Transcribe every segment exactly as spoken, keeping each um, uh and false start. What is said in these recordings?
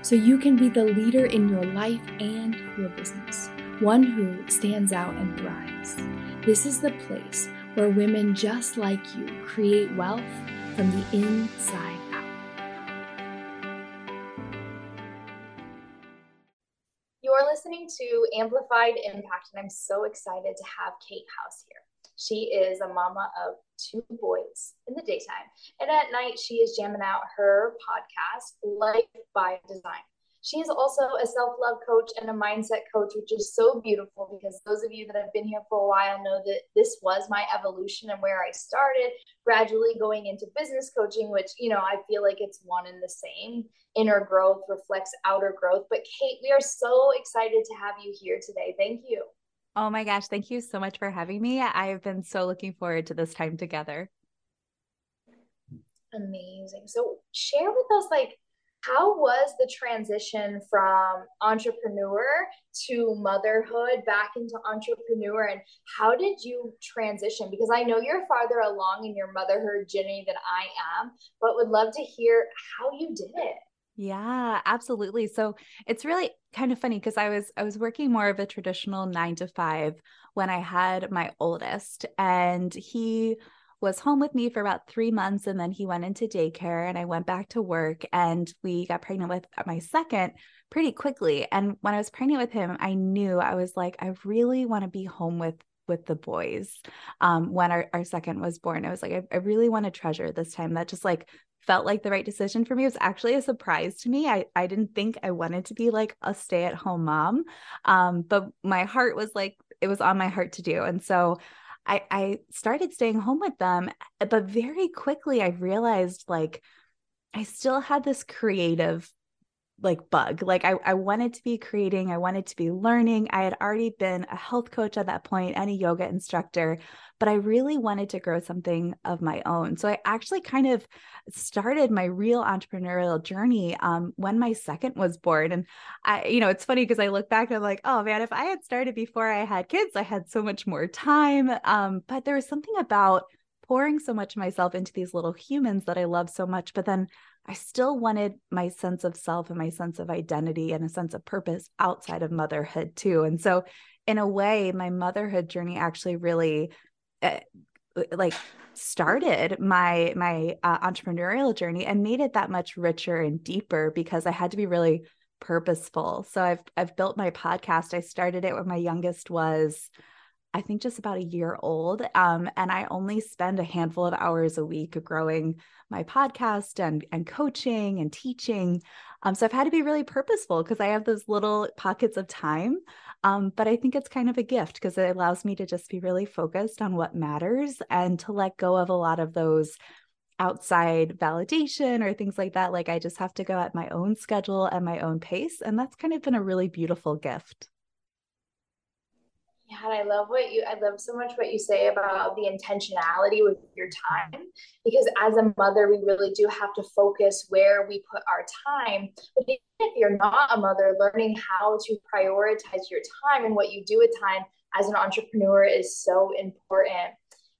so you can be the leader in your life and your business, one who stands out and thrives. This is the place where women just like you create wealth from the inside out. You're listening to Amplified Impact, and I'm so excited to have Kate House here. She is a mama of two boys in the daytime, and at night she is jamming out her podcast, Life by Design. She is also a self-love coach and a mindset coach, which is so beautiful because those of you that have been here for a while know that this was my evolution and where I started, gradually going into business coaching, which, you know, I feel like it's one and the same. Inner growth reflects outer growth. But Kate, we are so excited to have you here today. Thank you. Oh my gosh, thank you so much for having me. I've been so looking forward to this time together. Amazing. So share with us, like, how was the transition from entrepreneur to motherhood back into entrepreneur, and how did you transition? Because I know you're farther along in your motherhood journey than I am, but would love to hear how you did it. Yeah, absolutely. So it's really kind of funny because I was I was working more of a traditional nine to five when I had my oldest, and he was home with me for about three months, and then he went into daycare, and I went back to work, and we got pregnant with my second pretty quickly. And when I was pregnant with him, I knew I was like, I really want to be home with with the boys. Um, when our, our second was born, I was like, I, I really want to treasure this time. That just like felt like the right decision for me. It was actually a surprise to me. I, I didn't think I wanted to be like a stay-at-home mom. Um, but my heart was like, it was on my heart to do. And so I, I started staying home with them, but very quickly I realized like I still had this creative like bug. Like I, I wanted to be creating. I wanted to be learning. I had already been a health coach at that point and a yoga instructor, but I really wanted to grow something of my own. So I actually kind of started my real entrepreneurial journey um, when my second was born. And I, you know, it's funny because I look back and I'm like, oh man, if I had started before I had kids, I had so much more time. Um, but there was something about pouring so much of myself into these little humans that I love so much, but then I still wanted my sense of self and my sense of identity and a sense of purpose outside of motherhood too. And so in a way, my motherhood journey actually really uh, like started my, my uh, entrepreneurial journey and made it that much richer and deeper because I had to be really purposeful. So I've, I've built my podcast. I started it when my youngest was, I think, just about a year old. Um, and I only spend a handful of hours a week growing my podcast and, and coaching and teaching. Um, so I've had to be really purposeful because I have those little pockets of time. Um, but I think it's kind of a gift because it allows me to just be really focused on what matters and to let go of a lot of those outside validation or things like that. Like I just have to go at my own schedule and my own pace. And that's kind of been a really beautiful gift. Yeah, I love what you, I love so much what you say about the intentionality with your time, because as a mother, we really do have to focus where we put our time. But even if you're not a mother, learning how to prioritize your time and what you do with time as an entrepreneur is so important.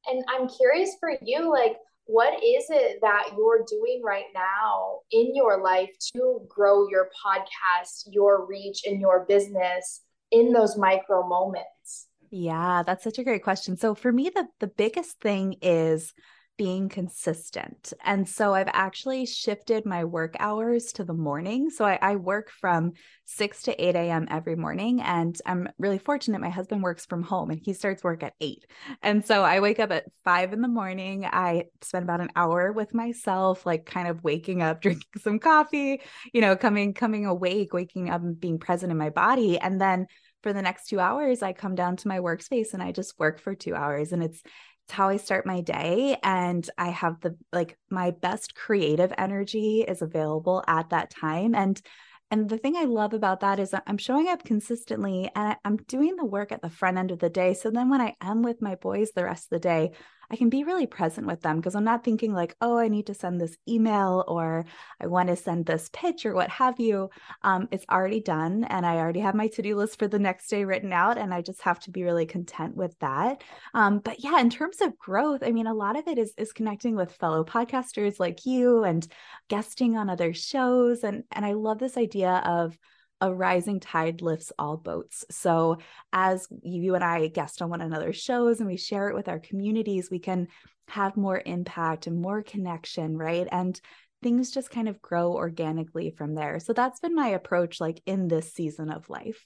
And I'm curious for you, like, what is it that you're doing right now in your life to grow your podcast, your reach, and your business in those micro moments? Yeah, that's such a great question. So for me, the, the biggest thing is being consistent. And so I've actually shifted my work hours to the morning. So I, I work from six to eight a.m. every morning. And I'm really fortunate. My husband works from home and he starts work at eight. And so I wake up at five in the morning. I spend about an hour with myself, like kind of waking up, drinking some coffee, you know, coming, coming awake, waking up and being present in my body. And then for the next two hours, I come down to my workspace and I just work for two hours. And it's It's how I start my day. And I have the, like, my best creative energy is available at that time. And And the thing I love about that is I'm showing up consistently and I'm doing the work at the front end of the day. So then when I am with my boys the rest of the day, I can be really present with them because I'm not thinking like, oh, I need to send this email or I want to send this pitch or what have you. Um, it's already done. And I already have my to-do list for the next day written out. And I just have to be really content with that. Um, but yeah, in terms of growth, I mean, a lot of it is, is connecting with fellow podcasters like you and guesting on other shows. And, and I love this idea of a rising tide lifts all boats. So as you and I guest on one another's shows and we share it with our communities, we can have more impact and more connection, right? And things just kind of grow organically from there. So that's been my approach, like in this season of life.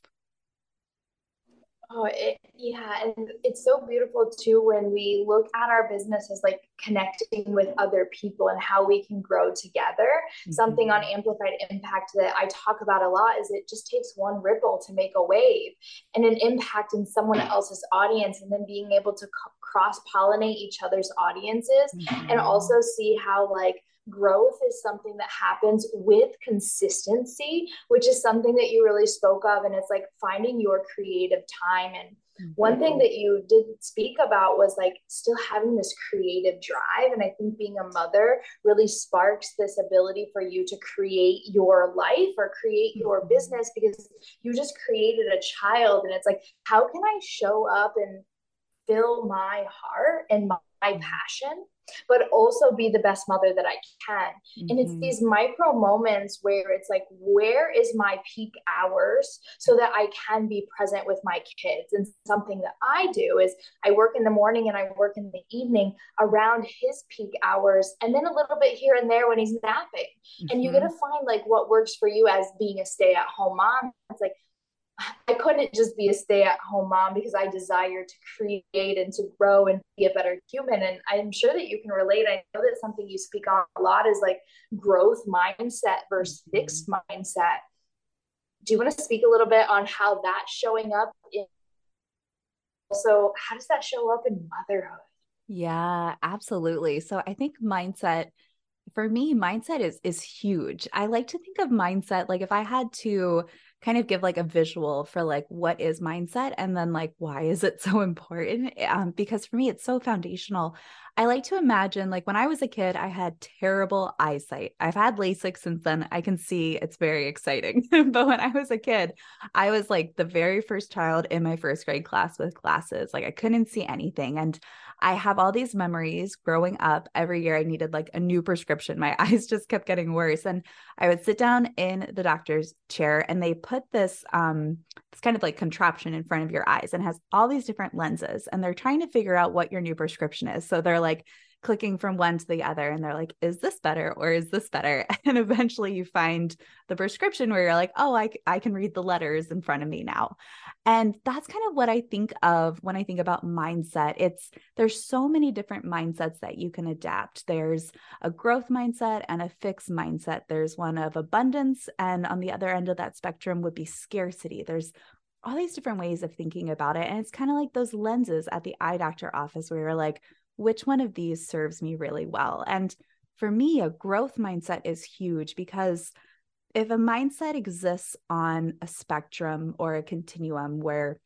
Oh, it, yeah. And it's so beautiful too, when we look at our business as like connecting with other people and how we can grow together. Mm-hmm. Something on Amplified Impact that I talk about a lot is it just takes one ripple to make a wave and an impact in someone else's audience, and then being able to co- cross-pollinate each other's audiences. Mm-hmm. And also see how like growth is something that happens with consistency, which is something that you really spoke of. And it's like finding your creative time. And mm-hmm. one thing that you did speak about was like still having this creative drive. And I think being a mother really sparks this ability for you to create your life or create your mm-hmm. business, because you just created a child. And it's like, how can I show up and fill my heart and my, my passion, but also be the best mother that I can. Mm-hmm. And it's these micro moments where it's like, where is my peak hours so that I can be present with my kids? And something that I do is I work in the morning and I work in the evening around his peak hours, and then a little bit here and there when he's napping. Mm-hmm. And you're going to find like what works for you as being a stay-at-home mom. It's like, I couldn't just be a stay-at-home mom because I desire to create and to grow and be a better human. And I'm sure that you can relate. I know that something you speak on a lot is like growth mindset versus fixed mindset. Do you want to speak a little bit on how that's showing up? In- so how does that show up in motherhood? Yeah, absolutely. So I think mindset, for me, mindset is is huge. I like to think of mindset, like if I had to kind of give like a visual for like, what is mindset? And then like, why is it so important? Um, because for me, it's so foundational. I like to imagine like when I was a kid, I had terrible eyesight. I've had LASIK since then. I can see, it's very exciting. But when I was a kid, I was like the very first child in my first grade class with glasses. Like I couldn't see anything. And I have all these memories growing up. Every year I needed like a new prescription. My eyes just kept getting worse. And I would sit down in the doctor's chair and they put this, um, this kind of like contraption in front of your eyes and has all these different lenses. And they're trying to figure out what your new prescription is. So they're like clicking from one to the other. And they're like, is this better? Or is this better? And eventually you find the prescription where you're like, oh, I, I can read the letters in front of me now. And that's kind of what I think of when I think about mindset. It's, there's so many different mindsets that you can adapt. There's a growth mindset and a fixed mindset. There's one of abundance. And on the other end of that spectrum would be scarcity. There's all these different ways of thinking about it. And it's kind of like those lenses at the eye doctor office where you're like, which one of these serves me really well? And for me, a growth mindset is huge, because if a mindset exists on a spectrum or a continuum where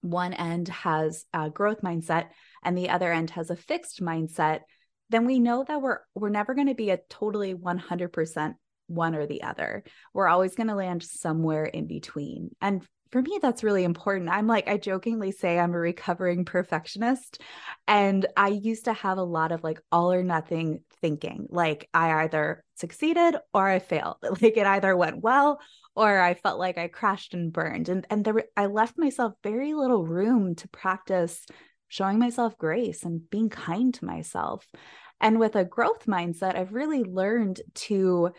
one end has a growth mindset and the other end has a fixed mindset, then we know that we're we're never going to be a totally one hundred percent one or the other. We're always going to land somewhere in between. And for me, that's really important. I'm like, I jokingly say I'm a recovering perfectionist. And I used to have a lot of like all or nothing thinking. Like I either succeeded or I failed. Like it either went well or I felt like I crashed and burned. And, and there were, I left myself very little room to practice showing myself grace and being kind to myself. And with a growth mindset, I've really learned to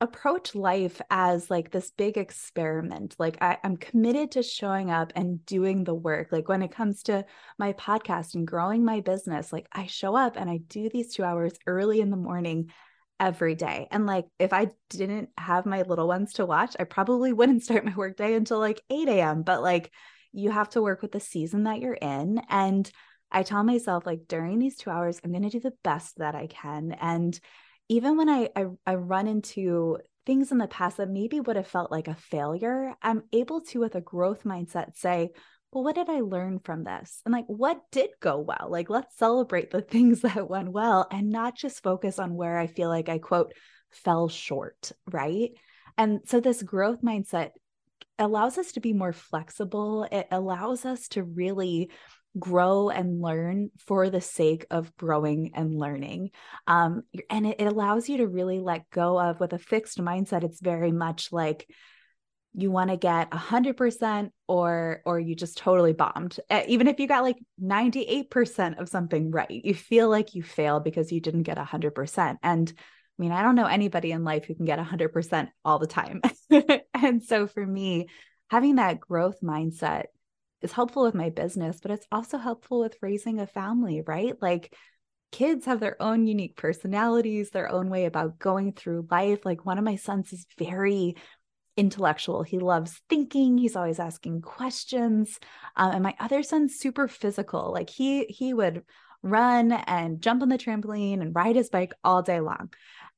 approach life as like this big experiment. Like I, I'm committed to showing up and doing the work. Like when it comes to my podcast and growing my business, like I show up and I do these two hours early in the morning every day. And like, if I didn't have my little ones to watch, I probably wouldn't start my workday until like eight a.m. But like, you have to work with the season that you're in. And I tell myself like during these two hours, I'm going to do the best that I can. And even when I, I I run into things in the past that maybe would have felt like a failure, I'm able to, with a growth mindset, say, well, what did I learn from this? And like, what did go well? Like, let's celebrate the things that went well and not just focus on where I feel like I, quote, fell short, right? And so this growth mindset allows us to be more flexible. It allows us to really grow and learn for the sake of growing and learning. Um, and it, it allows you to really let go of, with a fixed mindset, it's very much like, you want to get one hundred percent or or you just totally bombed. Even if you got like ninety-eight percent of something right, you feel like you failed because you didn't get one hundred percent. And I mean, I don't know anybody in life who can get one hundred percent all the time. And so for me, having that growth mindset is helpful with my business, but it's also helpful with raising a family, right? Like, kids have their own unique personalities, their own way about going through life. Like, one of my sons is very intellectual. He loves thinking. He's always asking questions. Um, and my other son's super physical. Like he, he would run and jump on the trampoline and ride his bike all day long.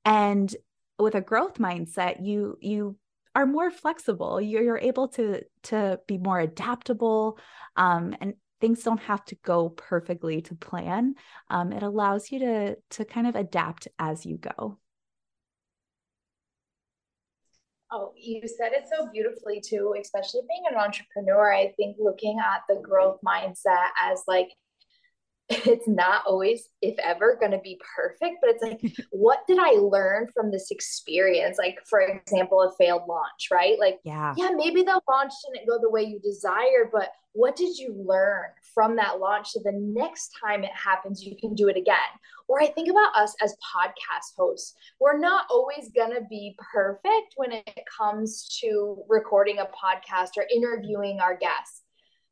And with a growth mindset, you, you are more flexible. You're, you're able to, to be more adaptable. Um, and things don't have to go perfectly to plan. Um, it allows you to, to kind of adapt as you go. Oh, you said it so beautifully too, especially being an entrepreneur. I think looking at the growth mindset as like, it's not always, if ever, going to be perfect, but it's like, what did I learn from this experience? Like, for example, a failed launch, right? Like, yeah, yeah, maybe the launch didn't go the way you desired, but what did you learn from that launch so the next time it happens, you can do it again? Or I think about us as podcast hosts. We're not always going to be perfect when it comes to recording a podcast or interviewing our guests.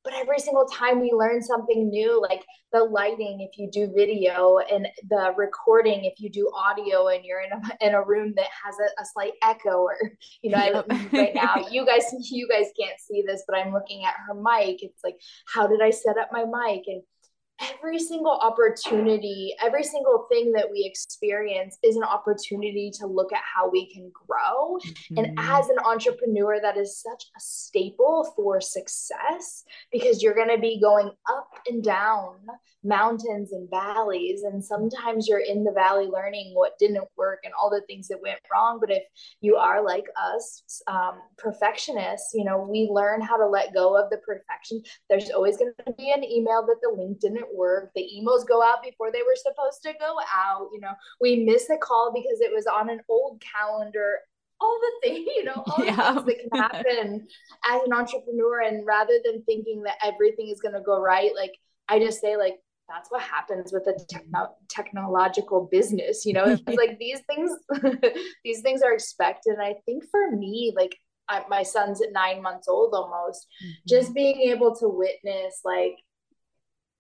But every single time we learn something new, like the lighting, if you do video, and the recording, if you do audio and you're in a, in a room that has a, a slight echo, or, you know, yep. I, right now, you guys, you guys can't see this, but I'm looking at her mic. It's like, how did I set up my mic? And every single opportunity, every single thing that we experience is an opportunity to look at how we can grow. Mm-hmm. And as an entrepreneur, that is such a staple for success, because you're going to be going up and down mountains and valleys. And sometimes you're in the valley learning what didn't work and all the things that went wrong. But if you are like us, um, perfectionists, you know, we learn how to let go of the perfection. There's always going to be an email that the link didn't work. The emails go out before they were supposed to go out. You know, we missed a call because it was on an old calendar. All the things, you know, all yeah. the things that can happen as an entrepreneur. And rather than thinking that everything is going to go right, like I just say, like, that's what happens with a techno- technological business. You know, it's like these things, these things are expected. And I think for me, like I, my son's at nine months old almost, mm-hmm. just being able to witness like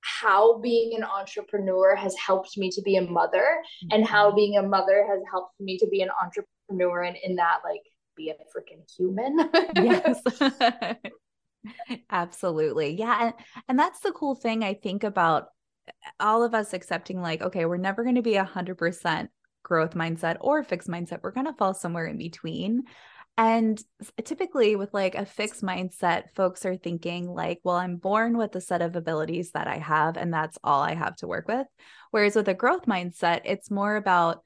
how being an entrepreneur has helped me to be a mother, and how being a mother has helped me to be an entrepreneur, and in that, like, be a freaking human. Yes, absolutely. Yeah. And, and that's the cool thing I think about all of us accepting, like, okay, we're never going to be a hundred percent growth mindset or fixed mindset. We're going to fall somewhere in between. And typically with like a fixed mindset, folks are thinking like, well, I'm born with the set of abilities that I have, and that's all I have to work with. Whereas with a growth mindset, it's more about,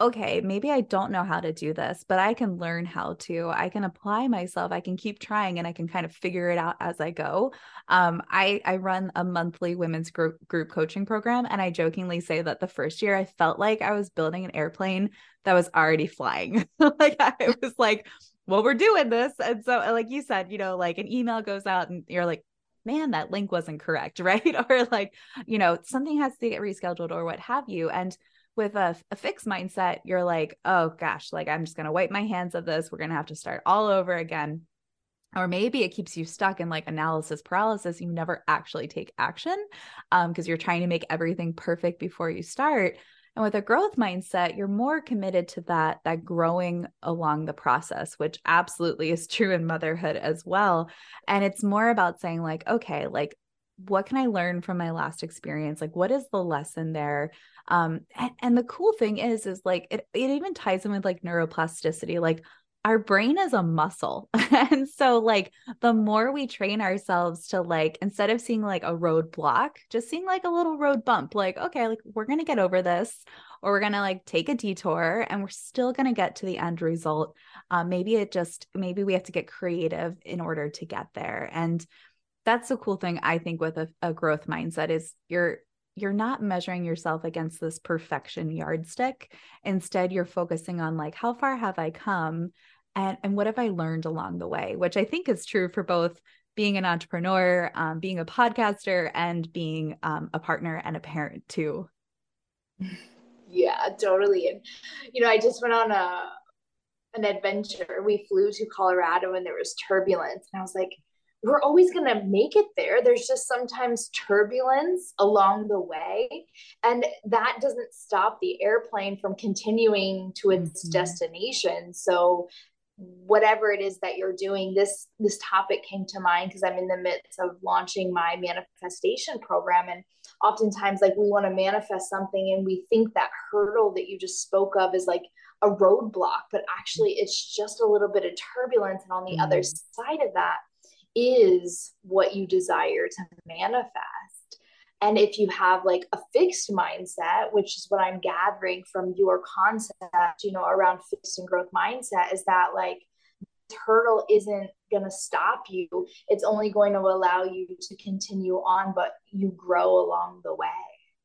okay, maybe I don't know how to do this, but I can learn how to, I can apply myself, I can keep trying, and I can kind of figure it out as I go. Um, I, I run a monthly women's group, group coaching program. And I jokingly say that the first year I felt like I was building an airplane that was already flying. Like I was like, well, we're doing this. And so like you said, you know, like an email goes out and you're like, man, that link wasn't correct, right? Or like, you know, something has to get rescheduled or what have you. And with a, a fixed mindset, you're like, oh gosh, like I'm just going to wipe my hands of this. We're going to have to start all over again. Or maybe it keeps you stuck in like analysis paralysis. You never actually take action um, because you're trying to make everything perfect before you start. And with a growth mindset, you're more committed to that, that growing along the process, which absolutely is true in motherhood as well. And it's more about saying like, okay, like, what can I learn from my last experience? Like, what is the lesson there? Um, and, and the cool thing is, is like, it, it even ties in with like neuroplasticity. Like, our brain is a muscle. And so like the more we train ourselves to like, instead of seeing like a roadblock, just seeing like a little road bump, like, okay, like we're going to get over this, or we're going to like take a detour and we're still going to get to the end result. Uh, maybe it just, maybe we have to get creative in order to get there. And that's the cool thing, I think, with a, a growth mindset is you're, you're not measuring yourself against this perfection yardstick. Instead, you're focusing on like, how far have I come? And, and what have I learned along the way, which I think is true for both being an entrepreneur, um, being a podcaster, and being um, a partner and a parent too. Yeah, totally. And, you know, I just went on a an adventure. We flew to Colorado and there was turbulence. And I was like, we're always going to make it there. There's just sometimes turbulence along the way. And that doesn't stop the airplane from continuing to its mm-hmm. destination. So whatever it is that you're doing, this, this topic came to mind because I'm in the midst of launching my manifestation program. And oftentimes like we want to manifest something and we think that hurdle that you just spoke of is like a roadblock, but actually it's just a little bit of turbulence. And on the mm-hmm. other side of that is what you desire to manifest. And if you have like a fixed mindset, which is what I'm gathering from your concept, you know, around fixed and growth mindset, is that like this hurdle isn't going to stop you. It's only going to allow you to continue on, but you grow along the way.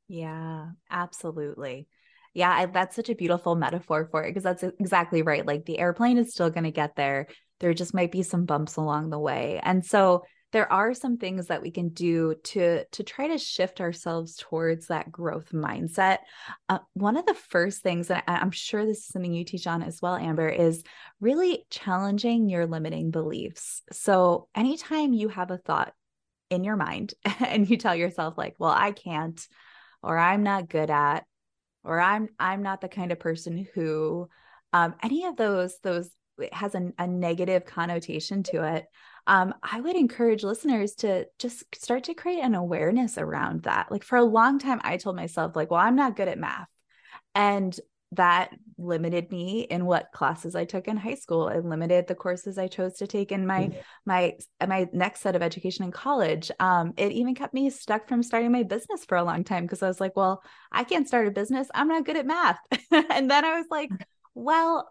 Yeah, absolutely. Yeah. I, that's such a beautiful metaphor for it, because that's exactly right. Like the airplane is still going to get there. There just might be some bumps along the way. And so there are some things that we can do to, to try to shift ourselves towards that growth mindset. Uh, one of the first things, and I'm sure this is something you teach on as well, Amber, is really challenging your limiting beliefs. So anytime you have a thought in your mind and you tell yourself like, well, I can't, or I'm not good at, or I'm, I'm not the kind of person who, um, any of those, those, it has a, a negative connotation to it. Um, I would encourage listeners to just start to create an awareness around that. Like for a long time, I told myself like, well, I'm not good at math. And that limited me in what classes I took in high school. It limited the courses I chose to take in my, mm-hmm. my, my next set of education in college. Um, it even kept me stuck from starting my business for a long time because I was like, well, I can't start a business. I'm not good at math. And then I was like, well,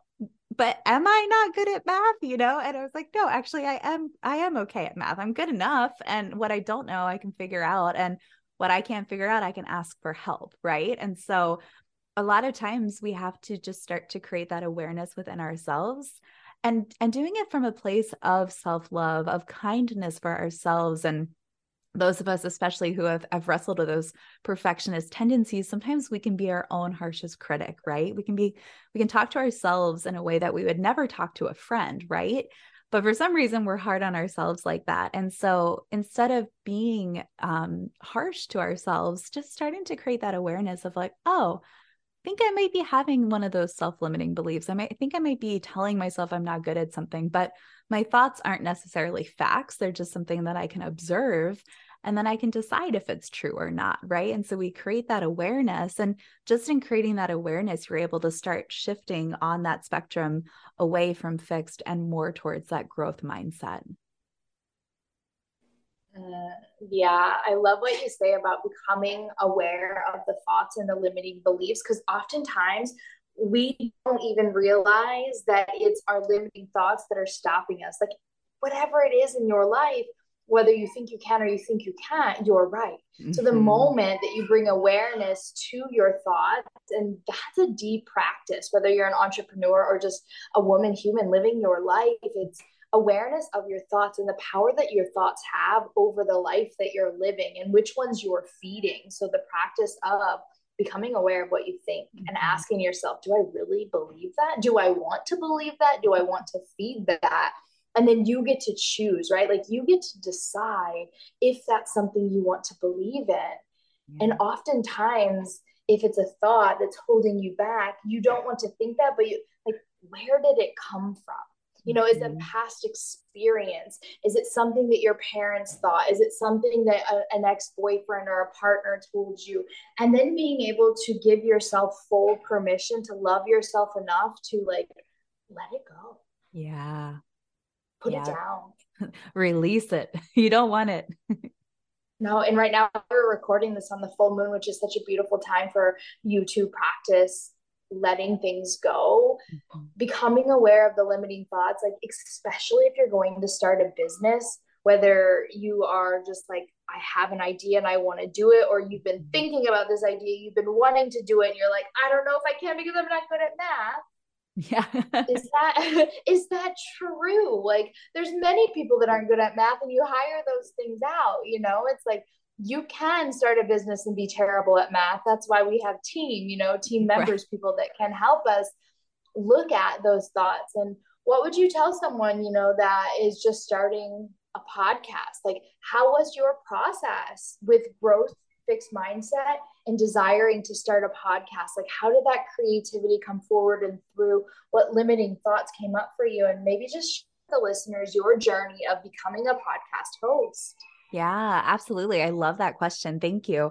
but am I not good at math? You know? And I was like, no, actually I am, I am okay at math. I'm good enough. And what I don't know, I can figure out, and what I can't figure out, I can ask for help. Right. And so a lot of times we have to just start to create that awareness within ourselves, and, and doing it from a place of self-love, of kindness for ourselves. And those of us, especially who have, have wrestled with those perfectionist tendencies, sometimes we can be our own harshest critic, right? We can be, we can talk to ourselves in a way that we would never talk to a friend, right? But for some reason, we're hard on ourselves like that. And so instead of being um, harsh to ourselves, just starting to create that awareness of like, oh, I think I might be having one of those self-limiting beliefs. I might I think I might be telling myself I'm not good at something, but my thoughts aren't necessarily facts. They're just something that I can observe. And then I can decide if it's true or not, right? And so we create that awareness. And just in creating that awareness, you're able to start shifting on that spectrum away from fixed and more towards that growth mindset. Uh, yeah, I love what you say about becoming aware of the thoughts and the limiting beliefs, because oftentimes we don't even realize that it's our limiting thoughts that are stopping us. Like whatever it is in your life, whether you think you can or you think you can't, you're right. Mm-hmm. So the moment that you bring awareness to your thoughts, and that's a deep practice, whether you're an entrepreneur or just a woman, human living your life, it's awareness of your thoughts and the power that your thoughts have over the life that you're living and which ones you're feeding. So the practice of becoming aware of what you think mm-hmm. and asking yourself, do I really believe that? Do I want to believe that? Do I want to feed that? And then you get to choose, right? Like you get to decide if that's something you want to believe in. Yeah. And oftentimes if it's a thought that's holding you back, you don't want to think that, but you like, where did it come from? You know, is it a past experience? Is it something that your parents thought? Is it something that a, an ex-boyfriend or a partner told you? And then being able to give yourself full permission to love yourself enough to like, let it go. Yeah. Put yeah. it down. Release it. You don't want it. No. And right now we're recording this on the full moon, which is such a beautiful time for you to practice letting things go, mm-hmm. becoming aware of the limiting thoughts, like especially if you're going to start a business, whether you are just like, I have an idea and I want to do it, or you've been thinking about this idea, you've been wanting to do it, and you're like, I don't know if I can because I'm not good at math. Yeah. Is that, is that true? Like, there's many people that aren't good at math, and you hire those things out, you know. It's like, you can start a business and be terrible at math. That's why we have team, you know, team members, right. people that can help us look at those thoughts. And what would you tell someone, you know, that is just starting a podcast? Like, how was your process with growth, fixed mindset, and desiring to start a podcast? Like, how did that creativity come forward, and through what limiting thoughts came up for you? And maybe just share with the listeners your journey of becoming a podcast host. Yeah, absolutely. I love that question. Thank you.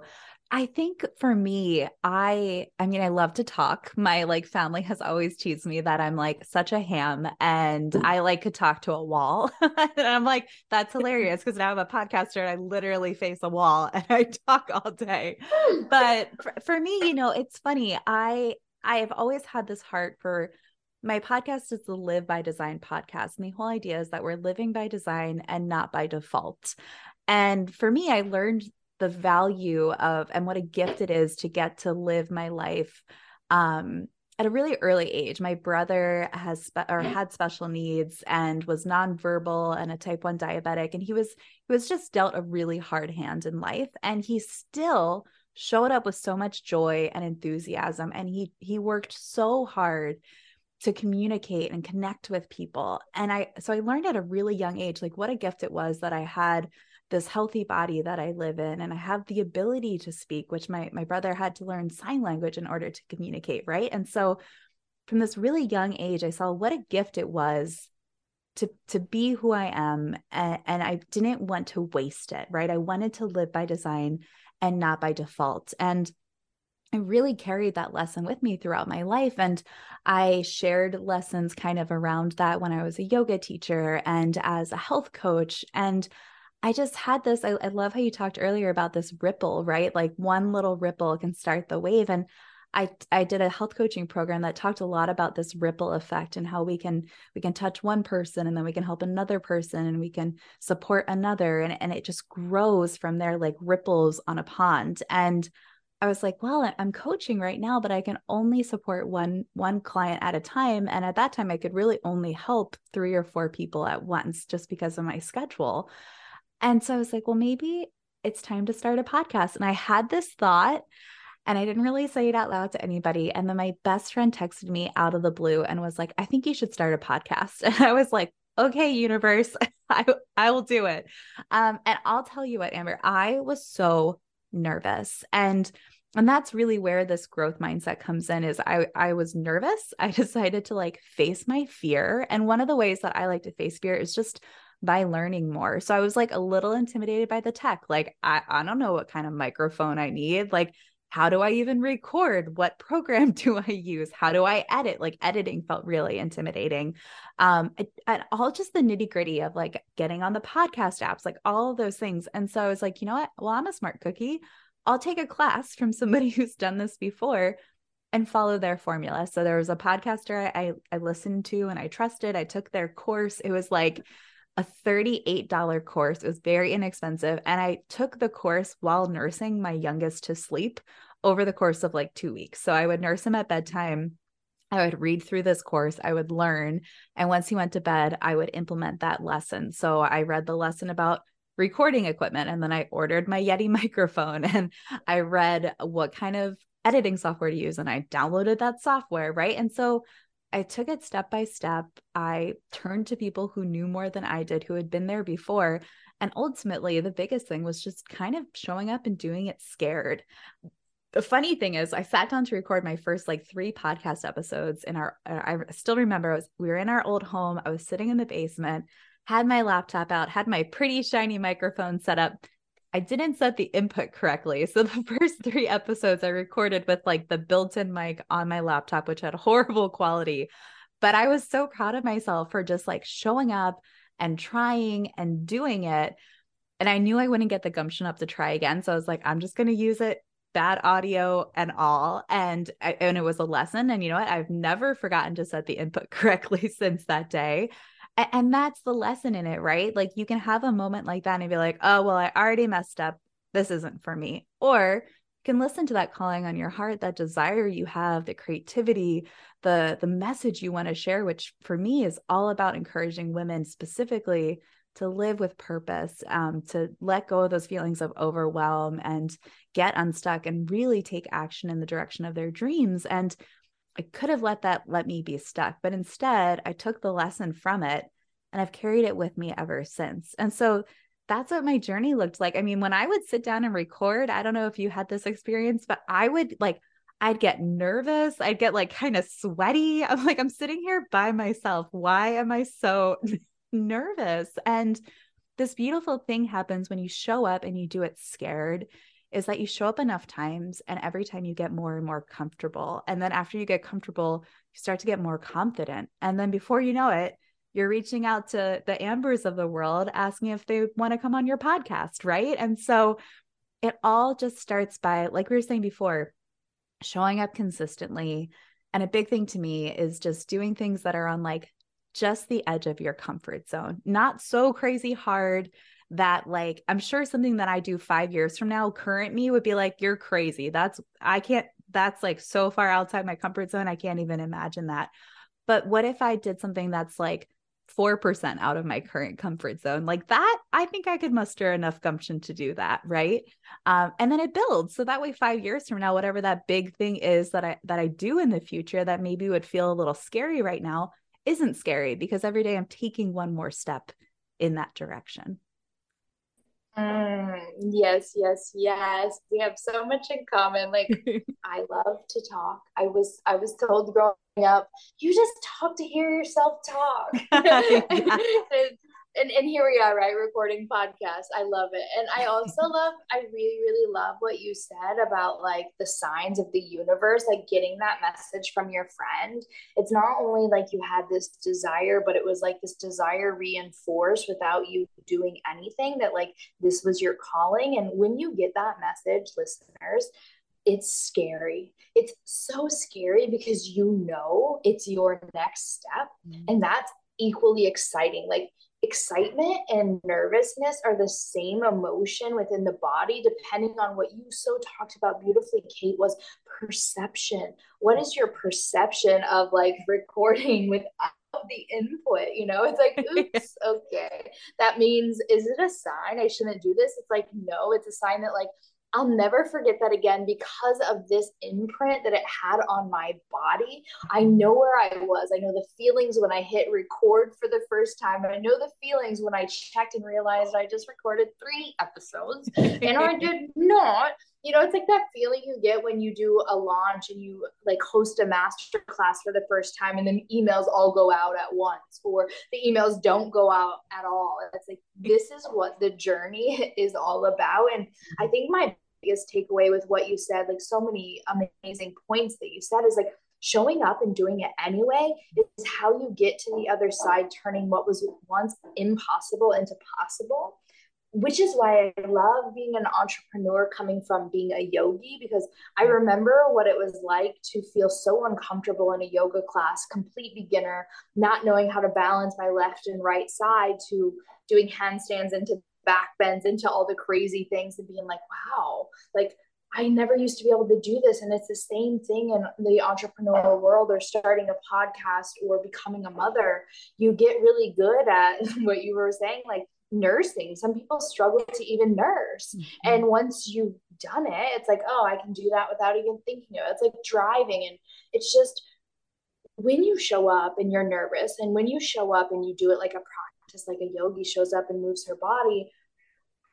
I think for me, I, I mean, I love to talk. My like family has always teased me that I'm like such a ham, and I like could talk to a wall. And I'm like, that's hilarious, because now I'm a podcaster and I literally face a wall and I talk all day. But for, for me, you know, it's funny. I, I've always had this heart for my podcast. Is the Live by Design podcast. And the whole idea is that we're living by design and not by default. And for me, I learned the value of, and what a gift it is to get to live my life um, at a really early age. My brother has spe- or had special needs and was nonverbal and a type one diabetic. And he was, he was just dealt a really hard hand in life. And he still showed up with so much joy and enthusiasm. And he, he worked so hard to communicate and connect with people. And I, so I learned at a really young age, like what a gift it was that I had this healthy body that I live in, and I have the ability to speak, which my, my brother had to learn sign language in order to communicate. Right. And so from this really young age, I saw what a gift it was to, to be who I am. And, and I didn't want to waste it. Right. I wanted to live by design and not by default. And I really carried that lesson with me throughout my life. And I shared lessons kind of around that when I was a yoga teacher and as a health coach. And I just had this, I, I love how you talked earlier about this ripple, right? Like one little ripple can start the wave. And I, I did a health coaching program that talked a lot about this ripple effect and how we can, we can touch one person, and then we can help another person, and we can support another. And, and it just grows from there, like ripples on a pond. And I was like, well, I'm coaching right now, but I can only support one, one client at a time. And at that time I could really only help three or four people at once just because of my schedule. And so I was like, well, maybe it's time to start a podcast. And I had this thought and I didn't really say it out loud to anybody. And then my best friend texted me out of the blue and was like, I think you should start a podcast. And I was like, okay, universe, I, I will do it. Um, and I'll tell you what, Amber, I was so nervous. And And that's really where this growth mindset comes in, is I, I was nervous. I decided to like face my fear. And one of the ways that I like to face fear is just by learning more. So I was like a little intimidated by the tech. Like, I, I don't know what kind of microphone I need. Like, how do I even record? What program do I use? How do I edit? Like editing felt really intimidating. Um, and all just the nitty gritty of like getting on the podcast apps, like all of those things. And so I was like, you know what? Well, I'm a smart cookie. I'll take a class from somebody who's done this before and follow their formula. So there was a podcaster I, I, I listened to and I trusted. I took their course. It was like a thirty-eight dollars course. It was very inexpensive. And I took the course while nursing my youngest to sleep over the course of like two weeks. So I would nurse him at bedtime. I would read through this course, I would learn. And once he went to bed, I would implement that lesson. So I read the lesson about recording equipment. And then I ordered my Yeti microphone and I read what kind of editing software to use. And I downloaded that software. Right. And so I took it step by step. I turned to people who knew more than I did, who had been there before. And ultimately the biggest thing was just kind of showing up and doing it scared. The funny thing is I sat down to record my first like three podcast episodes in our, I still remember I was, we were in our old home. I was sitting in the basement, had my laptop out, had my pretty shiny microphone set up. I didn't set the input correctly. So the first three episodes I recorded with like the built-in mic on my laptop, which had horrible quality, But I was so proud of myself for just like showing up and trying and doing it. And I knew I wouldn't get the gumption up to try again. So I was like, I'm just going to use it, bad audio and all. And I, and it was a lesson. And you know what? I've never forgotten to set the input correctly since that day. And, and that's the lesson in it, right? Like you can have a moment like that and be like, oh, well, I already messed up. This isn't for me. Or you can listen to that calling on your heart, that desire you have, the creativity, the, the message you want to share, which for me is all about encouraging women specifically to live with purpose, um, to let go of those feelings of overwhelm and get unstuck and really take action in the direction of their dreams. And I could have let that let me be stuck, but instead I took the lesson from it and I've carried it with me ever since. And so that's what my journey looked like. I mean, when I would sit down and record, I don't know if you had this experience, but I would like, I'd get nervous. I'd get like kind of sweaty. I'm like, I'm sitting here by myself. Why am I so nervous? And this beautiful thing happens when you show up and you do it scared, is that you show up enough times and every time you get more and more comfortable. And then after you get comfortable, you start to get more confident. And then before you know it, you're reaching out to the Ambers of the world, asking if they want to come on your podcast, right? And so it all just starts by, like we were saying before, showing up consistently. And a big thing to me is just doing things that are on like just the edge of your comfort zone, not so crazy hard that like, I'm sure something that I do five years from now, current me would be like, you're crazy. That's, I can't, that's like so far outside my comfort zone. I can't even imagine that. But what if I did something that's like four percent out of my current comfort zone? Like that, I think I could muster enough gumption to do that. Right. Um, and then it builds. So that way, five years from now, whatever that big thing is that I, that I do in the future, that maybe would feel a little scary right now, isn't scary because every day I'm taking one more step in that direction. Mm, yes, yes, yes. We have so much in common. Like I love to talk. I was, I was told growing up, you just talk to hear yourself talk. and, and here we are, right? Recording podcasts. I love it. And I also love, I really, really love what you said about like the signs of the universe, like getting that message from your friend. It's not only like you had this desire, but it was like this desire reinforced without you doing anything, that like, this was your calling. And when you get that message, listeners, it's scary. It's so scary because you know, it's your next step. Mm-hmm. And that's equally exciting. Like, excitement and nervousness are the same emotion within the body, depending on what you so talked about beautifully, Kate, was perception. What is your perception of like recording without the input? You know, it's like, oops, okay, that means, is it a sign I shouldn't do this? It's like, no, it's a sign that like, I'll never forget that again because of this imprint that it had on my body. I know where I was. I know the feelings when I hit record for the first time. And I know the feelings when I checked and realized I just recorded three episodes and I did not. You know, it's like that feeling you get when you do a launch and you like host a masterclass for the first time and then emails all go out at once, or the emails don't go out at all. It's like, this is what the journey is all about. And I think my biggest takeaway with what you said, like so many amazing points that you said, is like showing up and doing it anyway is how you get to the other side, turning what was once impossible into possible. Which is why I love being an entrepreneur coming from being a yogi, because I remember what it was like to feel so uncomfortable in a yoga class, complete beginner, not knowing how to balance my left and right side, to doing handstands into backbends, into all the crazy things, and being like, wow, like I never used to be able to do this. And it's the same thing in the entrepreneurial world, or starting a podcast, or becoming a mother. You get really good at what you were saying, like nursing. Some people struggle to even nurse. Mm-hmm. And once you've done it, it's like, oh, I can do that without even thinking of it. It's like driving. And it's just when you show up and you're nervous, and when you show up and you do it like a practice, like a yogi shows up and moves her body,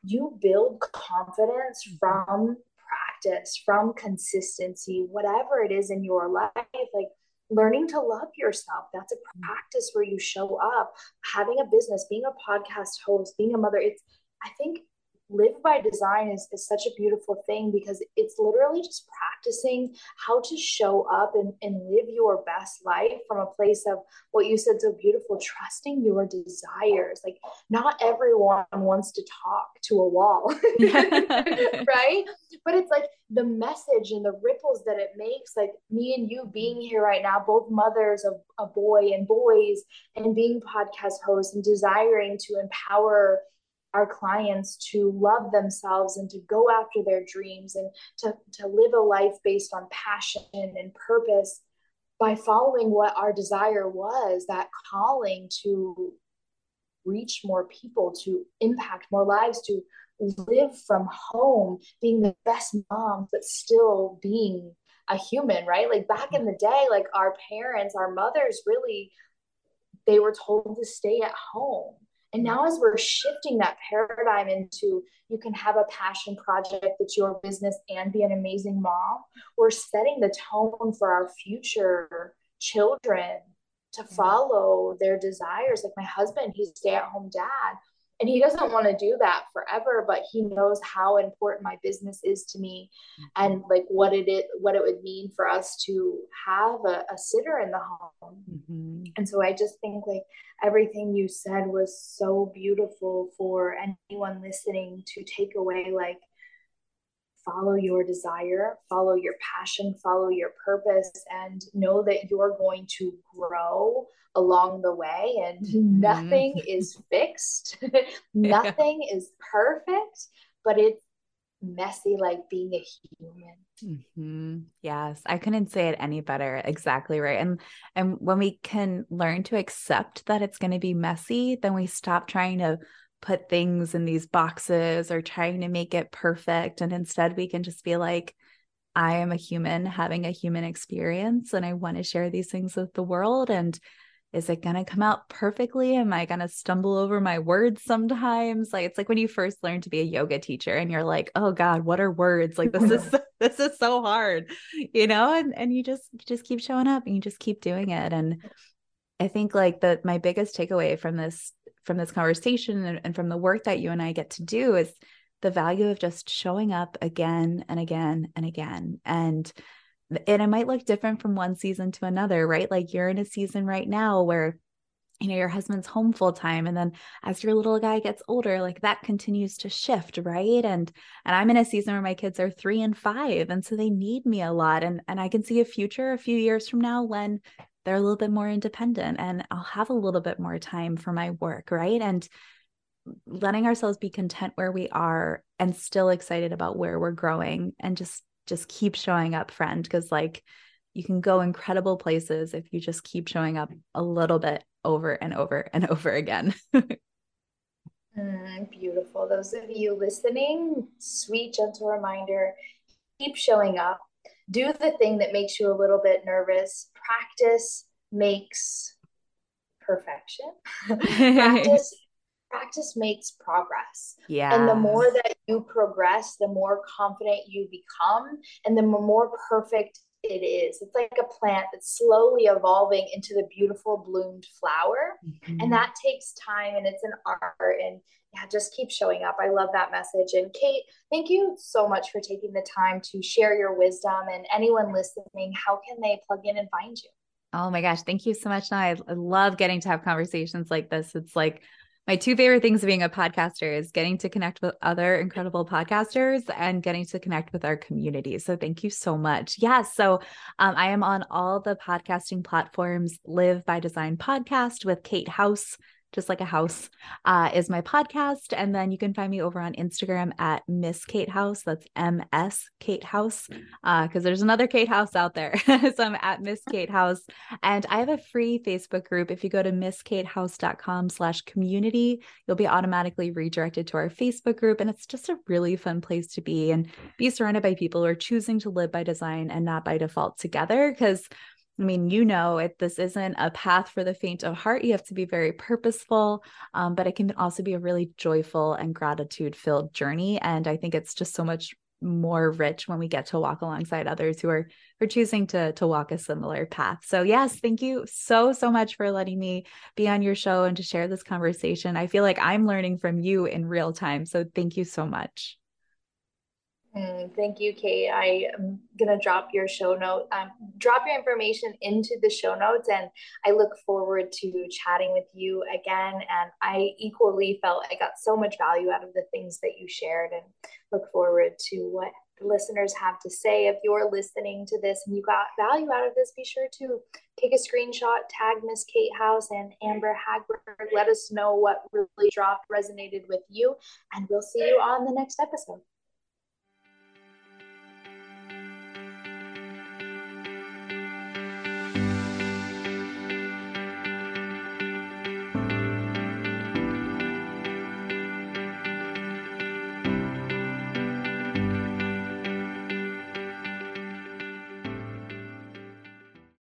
you build confidence from practice, from consistency, whatever it is in your life. Like learning to love yourself. That's a practice where you show up, having a business, being a podcast host, being a mother. It's, I think Live by Design is, is such a beautiful thing, because it's literally just practicing how to show up and, and live your best life from a place of what you said so beautiful, trusting your desires. Like, not everyone wants to talk to a wall, right? But it's like the message and the ripples that it makes, like me and you being here right now, both mothers of a boy and boys, and being podcast hosts and desiring to empower our clients to love themselves and to go after their dreams and to, to live a life based on passion and purpose by following what our desire was, that calling to reach more people, to impact more lives, to live from home, being the best mom, but still being a human, right? Like back in the day, like our parents, our mothers really, they were told to stay at home. And now as we're shifting that paradigm into, you can have a passion project that's your business and be an amazing mom, we're setting the tone for our future children to follow their desires. Like my husband, he's a stay-at-home dad, and he doesn't want to do that forever, but he knows how important my business is to me and like what it is, what it would mean for us to have a, a sitter in the home. Mm-hmm. And so I just think like everything you said was so beautiful for anyone listening to take away, like follow your desire, follow your passion, follow your purpose, and know that you're going to grow along the way, and mm-hmm. nothing is fixed. Nothing yeah. is perfect, but it's messy, like being a human. Mm-hmm. Yes. I couldn't say it any better. Exactly right. And, and when we can learn to accept that it's going to be messy, then we stop trying to put things in these boxes or trying to make it perfect. And instead we can just be like, I am a human having a human experience, and I want to share these things with the world. And is it going to come out perfectly? Am I going to stumble over my words sometimes? Like, it's like when you first learn to be a yoga teacher and you're like, oh God, what are words? Like, this is, this is so hard, you know? And, and you just, you just keep showing up and you just keep doing it. And I think like the, my biggest takeaway from this, from this conversation and, and from the work that you and I get to do is the value of just showing up again and again and again. And And it might look different from one season to another, right? Like you're in a season right now where, you know, your husband's home full time. And then as your little guy gets older, like that continues to shift, right? And, and I'm in a season where my kids are three and five. And so they need me a lot. And, and I can see a future a few years from now when they're a little bit more independent and I'll have a little bit more time for my work, right? And letting ourselves be content where we are and still excited about where we're growing, and just Just keep showing up, friend, because like you can go incredible places if you just keep showing up a little bit over and over and over again. mm, beautiful. Those of you listening, sweet, gentle reminder, keep showing up. Do the thing that makes you a little bit nervous. Practice makes perfection. Practice Practice makes progress. Yeah. And the more that you progress, the more confident you become and the more perfect it is. It's like a plant that's slowly evolving into the beautiful bloomed flower. Mm-hmm. And that takes time, and it's an art, and yeah, just keep showing up. I love that message. And Kate, thank you so much for taking the time to share your wisdom. And anyone listening, how can they plug in and find you? Oh my gosh. Thank you so much. No, I, I love getting to have conversations like this. It's like, my two favorite things of being a podcaster is getting to connect with other incredible podcasters and getting to connect with our community. So thank you so much. Yeah. So um, I am on all the podcasting platforms. Live by Design Podcast with Kate House, just like a house, uh, is my podcast. And then you can find me over on Instagram at Miss Kate House. That's M S Kate House, uh, because there's another Kate House out there. So I'm at Miss Kate House. And I have a free Facebook group. If you go to misskatehouse.com slash community, you'll be automatically redirected to our Facebook group. And it's just a really fun place to be and be surrounded by people who are choosing to live by design and not by default together, because I mean, you know, it, this isn't a path for the faint of heart. You have to be very purposeful, um, but it can also be a really joyful and gratitude-filled journey. And I think it's just so much more rich when we get to walk alongside others who are, are choosing to, to walk a similar path. So yes, thank you so, so much for letting me be on your show and to share this conversation. I feel like I'm learning from you in real time. So thank you so much. Thank you, Kate. I am going to drop your show note, um, drop your information into the show notes. And I look forward to chatting with you again. And I equally felt I got so much value out of the things that you shared, and look forward to what the listeners have to say. If you're listening to this and you got value out of this, be sure to take a screenshot, tag Miss Kate House and Amber Hagberg. Let us know what really dropped, resonated with you. And we'll see you on the next episode.